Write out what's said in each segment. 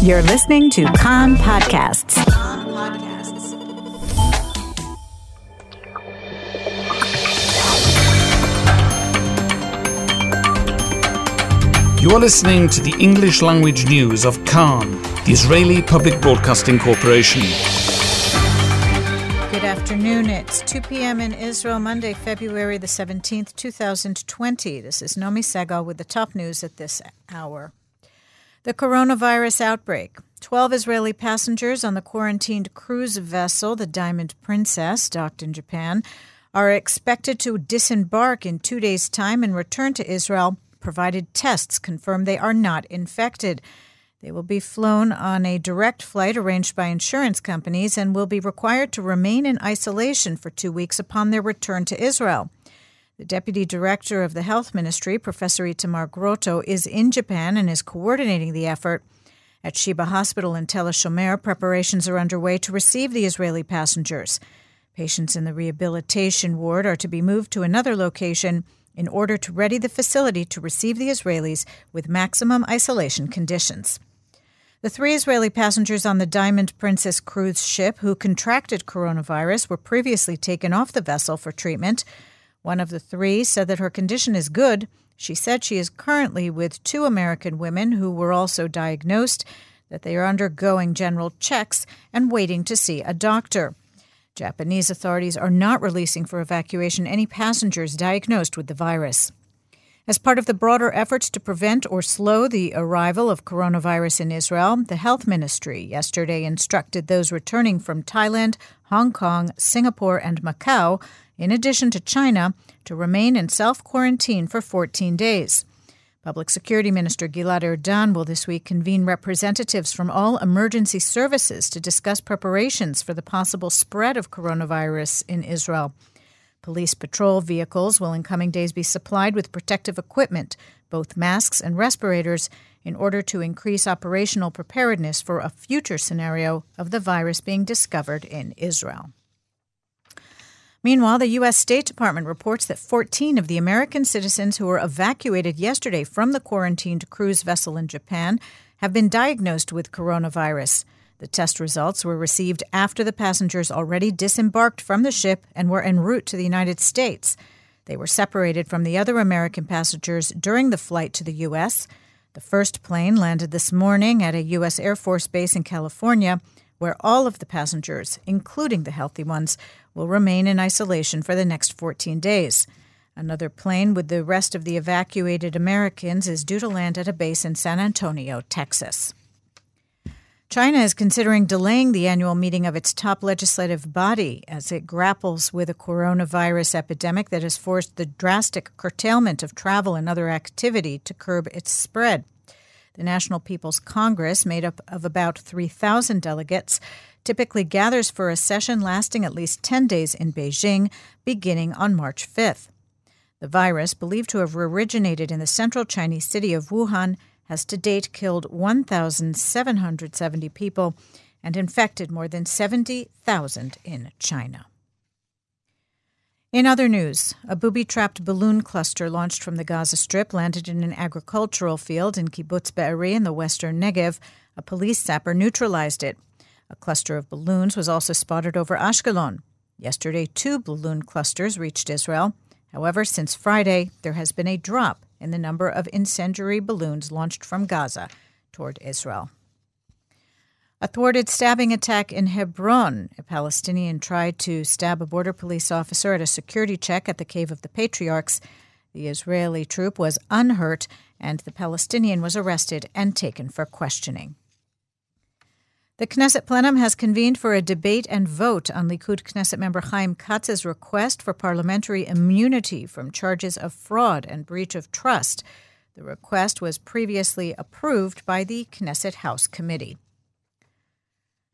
You're listening to Khan Podcasts. You're listening to the English language news of Khan, the Israeli Public Broadcasting Corporation. Good afternoon. It's 2 p.m. in Israel, Monday, February the 17th, 2020. This is Nomi Segal with the top news at this hour. The coronavirus outbreak. 12 Israeli passengers on the quarantined cruise vessel, the Diamond Princess, docked in Japan, are expected to disembark in 2 days' time and return to Israel, provided tests confirm they are not infected. They will be flown on a direct flight arranged by insurance companies and will be required to remain in isolation for 2 weeks upon their return to Israel. The Deputy Director of the Health Ministry, Professor Itamar Grotto, is in Japan and is coordinating the effort. At Shiba Hospital in Tel Hashomer, preparations are underway to receive the Israeli passengers. Patients in the rehabilitation ward are to be moved to another location in order to ready the facility to receive the Israelis with maximum isolation conditions. The 3 Israeli passengers on the Diamond Princess cruise ship who contracted coronavirus were previously taken off the vessel for treatment. One of the 3 said that her condition is good. She said she is currently with 2 American women who were also diagnosed, that they are undergoing general checks and waiting to see a doctor. Japanese authorities are not releasing for evacuation any passengers diagnosed with the virus. As part of the broader efforts to prevent or slow the arrival of coronavirus in Israel, the Health Ministry yesterday instructed those returning from Thailand, Hong Kong, Singapore, and Macau, in addition to China, to remain in self-quarantine for 14 days. Public Security Minister Gilad Erdan will this week convene representatives from all emergency services to discuss preparations for the possible spread of coronavirus in Israel. Police patrol vehicles will in coming days be supplied with protective equipment, both masks and respirators, in order to increase operational preparedness for a future scenario of the virus being discovered in Israel. Meanwhile, the U.S. State Department reports that 14 of the American citizens who were evacuated yesterday from the quarantined cruise vessel in Japan have been diagnosed with coronavirus. The test results were received after the passengers already disembarked from the ship and were en route to the United States. They were separated from the other American passengers during the flight to the U.S. The first plane landed this morning at a U.S. Air Force base in California, where all of the passengers, including the healthy ones, will remain in isolation for the next 14 days. Another plane with the rest of the evacuated Americans is due to land at a base in San Antonio, Texas. China is considering delaying the annual meeting of its top legislative body as it grapples with a coronavirus epidemic that has forced the drastic curtailment of travel and other activity to curb its spread. The National People's Congress, made up of about 3,000 delegates, typically gathers for a session lasting at least 10 days in Beijing, beginning on March 5th. The virus, believed to have originated in the central Chinese city of Wuhan, has to date killed 1,770 people and infected more than 70,000 in China. In other news, a booby-trapped balloon cluster launched from the Gaza Strip landed in an agricultural field in Kibbutz Be'eri in the western Negev. A police sapper neutralized it. A cluster of balloons was also spotted over Ashkelon. Yesterday, 2 balloon clusters reached Israel. However, since Friday, there has been a drop in the number of incendiary balloons launched from Gaza toward Israel. A thwarted stabbing attack in Hebron. A Palestinian tried to stab a border police officer at a security check at the Cave of the Patriarchs. The Israeli troop was unhurt, and the Palestinian was arrested and taken for questioning. The Knesset plenum has convened for a debate and vote on Likud Knesset member Chaim Katz's request for parliamentary immunity from charges of fraud and breach of trust. The request was previously approved by the Knesset House Committee.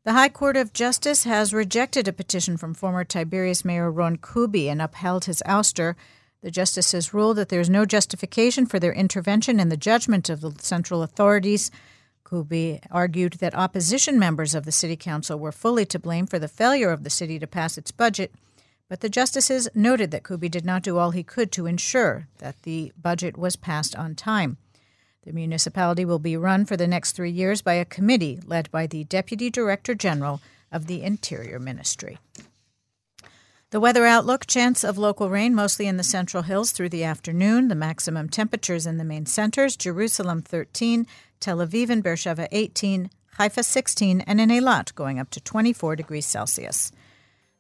The High Court of Justice has rejected a petition from former Tiberias Mayor Ron Kubi and upheld his ouster. The justices ruled that there is no justification for their intervention in the judgment of the central authorities. Kubi argued that opposition members of the city council were fully to blame for the failure of the city to pass its budget, but the justices noted that Kubi did not do all he could to ensure that the budget was passed on time. The municipality will be run for the next 3 years by a committee led by the Deputy Director General of the Interior Ministry. The weather outlook, chance of local rain mostly in the Central Hills through the afternoon. The maximum temperatures in the main centers, Jerusalem 13, Tel Aviv and Beersheva 18, Haifa 16, and in Eilat going up to 24 degrees Celsius.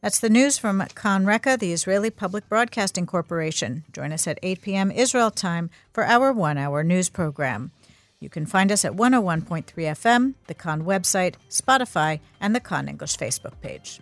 That's the news from Kan Reka, the Israeli Public Broadcasting Corporation. Join us at 8 p.m. Israel time for our one-hour news program. You can find us at 101.3 FM, the Kan website, Spotify, and the Kan English Facebook page.